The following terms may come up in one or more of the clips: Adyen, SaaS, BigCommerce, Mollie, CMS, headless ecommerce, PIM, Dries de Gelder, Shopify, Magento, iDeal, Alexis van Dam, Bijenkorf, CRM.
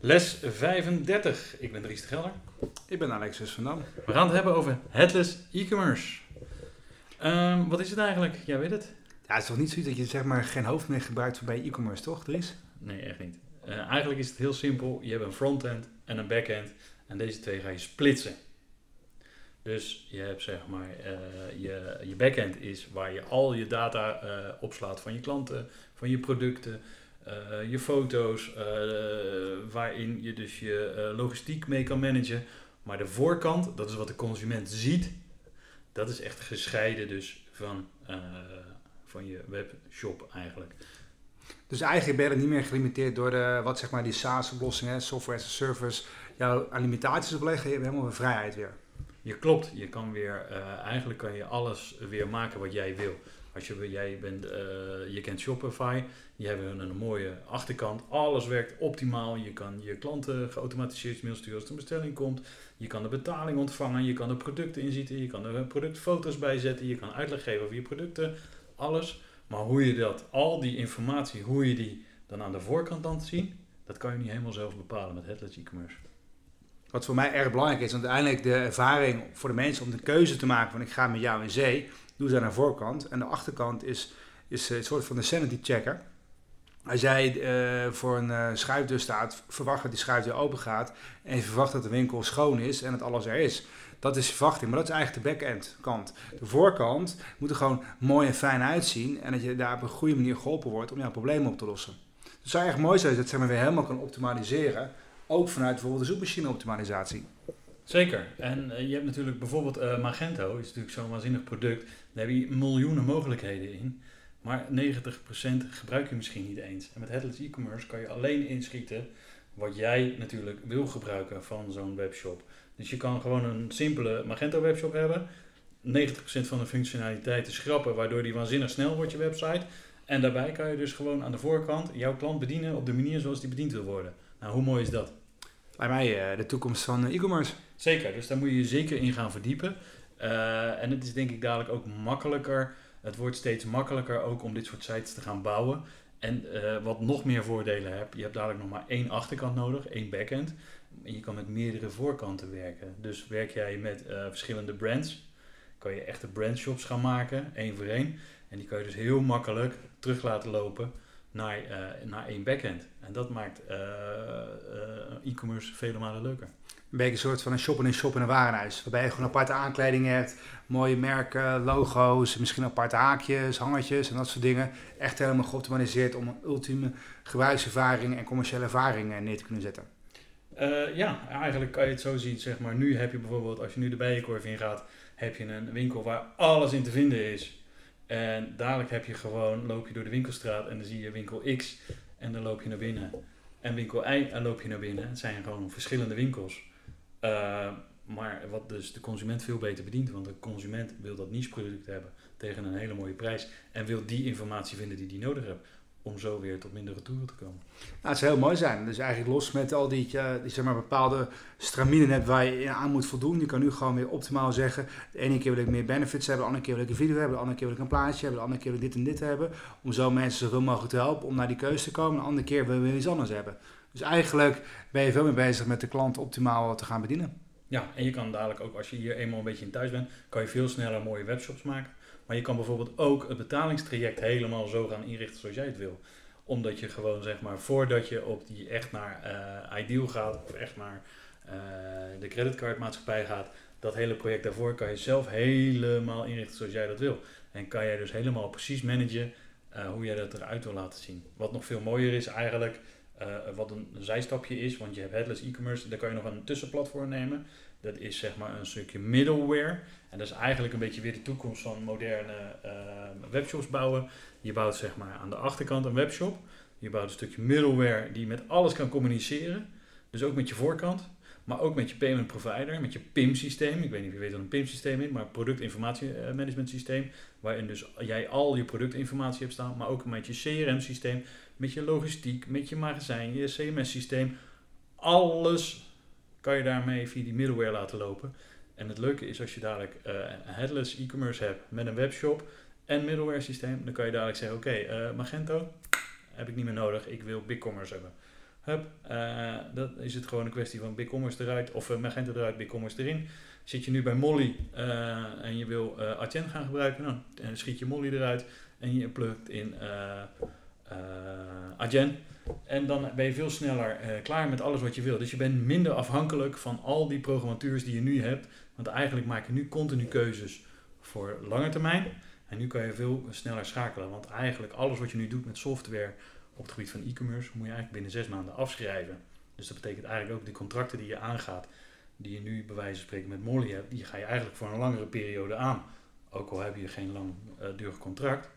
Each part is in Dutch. Les 35. Ik ben Dries de Gelder. Ik ben Alexis van Dam. We gaan het hebben over headless e-commerce. Wat is het eigenlijk? Jij weet het. Ja, het is toch niet zoiets dat je zeg maar geen hoofd meer gebruikt bij e-commerce, toch Dries? Nee, echt niet. Eigenlijk is het heel simpel. Je hebt een frontend en een backend en deze twee ga je splitsen. Dus je hebt zeg maar je backend is waar je al je data opslaat van je klanten, van je producten. Je foto's, waarin je dus je logistiek mee kan managen. Maar de voorkant, dat is wat de consument ziet, dat is echt gescheiden dus van je webshop eigenlijk. Dus eigenlijk ben je niet meer gelimiteerd door wat zeg maar die SaaS-oplossingen, software as a service, jouw limitaties opleggen, je hebt helemaal een vrijheid weer. Je klopt, je kan weer, eigenlijk kan je alles weer maken wat jij wil. Als je kent Shopify, die hebben een mooie achterkant. Alles werkt optimaal. Je kan je klanten geautomatiseerd mail sturen als er een bestelling komt. Je kan de betaling ontvangen. Je kan de producten inzien. Je kan er productfoto's bij zetten. Je kan uitleg geven over je producten. Alles. Maar hoe je dat, al die informatie, hoe je die dan aan de voorkant laat zien, dat kan je niet helemaal zelf bepalen met headless e-commerce. Wat voor mij erg belangrijk is, want uiteindelijk de ervaring voor de mensen om de keuze te maken van ik ga met jou in zee, doe ze aan de voorkant. En de achterkant is een soort van de sanity checker. Als jij voor een schuifdeur staat, verwacht dat die schuifdeur open gaat en je verwacht dat de winkel schoon is en dat alles er is. Dat is je verwachting, maar dat is eigenlijk de back-end kant. De voorkant moet er gewoon mooi en fijn uitzien en dat je daar op een goede manier geholpen wordt om jouw problemen op te lossen. Het zou echt mooi zijn dat je dat weer helemaal kan optimaliseren, ook vanuit bijvoorbeeld de zoekmachine-optimalisatie. Zeker. En je hebt natuurlijk bijvoorbeeld Magento, is natuurlijk zo'n waanzinnig product. Daar heb je miljoenen mogelijkheden in. Maar 90% gebruik je misschien niet eens. En met headless e-commerce kan je alleen inschieten wat jij natuurlijk wil gebruiken van zo'n webshop. Dus je kan gewoon een simpele Magento webshop hebben. 90% van de functionaliteit is schrappen, waardoor die waanzinnig snel wordt je website. En daarbij kan je dus gewoon aan de voorkant jouw klant bedienen op de manier zoals die bediend wil worden. Nou, hoe mooi is dat? Bij mij de toekomst van e-commerce. Zeker, dus daar moet je je zeker in gaan verdiepen. En het is denk ik dadelijk ook makkelijker. Het wordt steeds makkelijker ook om dit soort sites te gaan bouwen. En wat nog meer voordelen hebt, je hebt dadelijk nog maar 1 achterkant nodig, 1 backend. En je kan met meerdere voorkanten werken. Dus werk jij met verschillende brands, kan je echte brandshops gaan maken, 1 voor 1. En die kan je dus heel makkelijk terug laten lopen naar 1 backend. En dat maakt e-commerce vele malen leuker. Een beetje een soort van een shop in een warenhuis. Waarbij je gewoon aparte aankledingen hebt. Mooie merken, logo's, misschien aparte haakjes, hangertjes en dat soort dingen. Echt helemaal geoptimaliseerd om een ultieme gebruikservaring en commerciële ervaring neer te kunnen zetten. Ja, eigenlijk kan je het zo zien. Zeg maar. Nu heb je bijvoorbeeld, als je nu de Bijenkorf ingaat, heb je een winkel waar alles in te vinden is. En dadelijk loop je door de winkelstraat en dan zie je winkel X en dan loop je naar binnen. En winkel Y en loop je naar binnen. Het zijn gewoon verschillende winkels. Maar wat dus de consument veel beter bedient, want de consument wil dat niche-product hebben tegen een hele mooie prijs en wil die informatie vinden die hij nodig heeft om zo weer tot minder retouren te komen. Nou, het zou heel mooi zijn. Dus eigenlijk los met al die zeg maar bepaalde straminen hebt waar je aan moet voldoen. Je kan nu gewoon weer optimaal zeggen, de ene keer wil ik meer benefits hebben, de andere keer wil ik een video hebben, de andere keer wil ik een plaatje hebben, de andere keer wil ik dit en dit hebben. Om zo mensen zoveel mogelijk te helpen om naar die keuze te komen. De andere keer wil we iets anders hebben. Dus eigenlijk ben je veel meer bezig met de klant optimaal te gaan bedienen. Ja, en je kan dadelijk ook, als je hier eenmaal een beetje in thuis bent, kan je veel sneller mooie webshops maken. Maar je kan bijvoorbeeld ook het betalingstraject helemaal zo gaan inrichten zoals jij het wil. Omdat je gewoon, zeg maar, voordat je op die echt naar iDeal gaat of echt naar de creditcardmaatschappij gaat, dat hele project daarvoor kan je zelf helemaal inrichten zoals jij dat wil. En kan jij dus helemaal precies managen hoe jij dat eruit wil laten zien. Wat nog veel mooier is eigenlijk, wat een zijstapje is, want je hebt headless e-commerce, daar kan je nog een tussenplatform nemen. Dat is zeg maar een stukje middleware. En dat is eigenlijk een beetje weer de toekomst van moderne webshops bouwen. Je bouwt zeg maar aan de achterkant een webshop. Je bouwt een stukje middleware die met alles kan communiceren. Dus ook met je voorkant. Maar ook met je payment provider, met je PIM-systeem. Ik weet niet of je weet wat een PIM-systeem is, maar productinformatiemanagementsysteem. Waarin dus jij al je productinformatie hebt staan. Maar ook met je CRM-systeem, met je logistiek, met je magazijn, je CMS-systeem. Alles kan je daarmee via die middleware laten lopen. En het leuke is als je dadelijk headless e-commerce hebt met een webshop en middleware systeem. Dan kan je dadelijk zeggen, oké, Magento heb ik niet meer nodig. Ik wil BigCommerce hebben. Dat is het gewoon een kwestie van BigCommerce eruit of Magento eruit, BigCommerce erin. Zit je nu bij Mollie en je wil Adyen gaan gebruiken, dan schiet je Mollie eruit en je plukt in Adyen. En dan ben je veel sneller klaar met alles wat je wil. Dus je bent minder afhankelijk van al die programmatuurs die je nu hebt. Want eigenlijk maak je nu continu keuzes voor lange termijn. En nu kan je veel sneller schakelen. Want eigenlijk alles wat je nu doet met software op het gebied van e-commerce moet je eigenlijk binnen 6 maanden afschrijven. Dus dat betekent eigenlijk ook de contracten die je aangaat, die je nu bij wijze van spreken met Mollie hebt, die ga je eigenlijk voor een langere periode aan. Ook al heb je geen langdurig contract,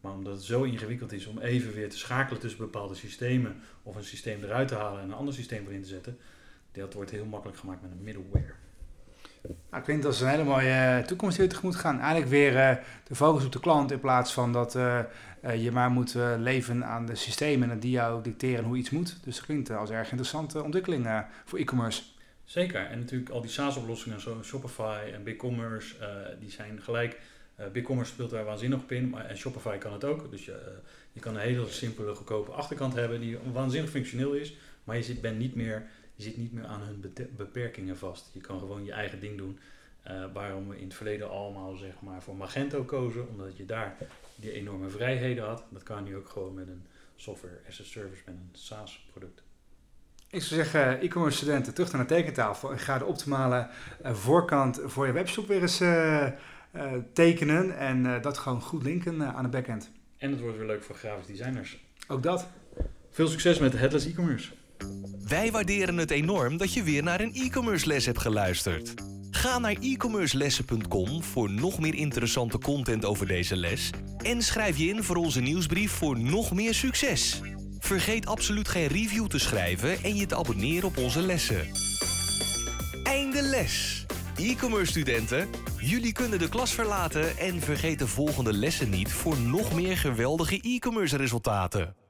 maar omdat het zo ingewikkeld is om even weer te schakelen tussen bepaalde systemen of een systeem eruit te halen en een ander systeem erin te zetten, dat wordt heel makkelijk gemaakt met een middleware. Nou, klinkt als een hele mooie toekomst die we tegemoet gaan. Eigenlijk weer de focus op de klant in plaats van dat je maar moet leven aan de systemen en die jou dicteren hoe iets moet. Dus dat klinkt als een erg interessante ontwikkeling voor e-commerce. Zeker. En natuurlijk al die SaaS-oplossingen zoals Shopify en BigCommerce, die zijn gelijk. BigCommerce speelt daar waanzinnig op in, en Shopify kan het ook. Dus je kan een hele simpele, goedkope achterkant hebben die waanzinnig functioneel is, maar je zit niet meer aan hun beperkingen vast. Je kan gewoon je eigen ding doen. Waarom we in het verleden allemaal voor Magento kozen. Omdat je daar die enorme vrijheden had. Dat kan nu ook gewoon met een software as a service, met een SaaS product. Ik zou zeggen, e-commerce studenten, terug naar de tekentafel. En ga de optimale voorkant voor je webshop weer eens tekenen. En dat gewoon goed linken aan de backend. En dat wordt weer leuk voor grafisch designers. Ook dat. Veel succes met headless e-commerce. Wij waarderen het enorm dat je weer naar een e-commerce les hebt geluisterd. Ga naar ecommercelessen.com voor nog meer interessante content over deze les. En schrijf je in voor onze nieuwsbrief voor nog meer succes. Vergeet absoluut geen review te schrijven en je te abonneren op onze lessen. Einde les! E-commerce studenten, jullie kunnen de klas verlaten en vergeet de volgende lessen niet voor nog meer geweldige e-commerce resultaten.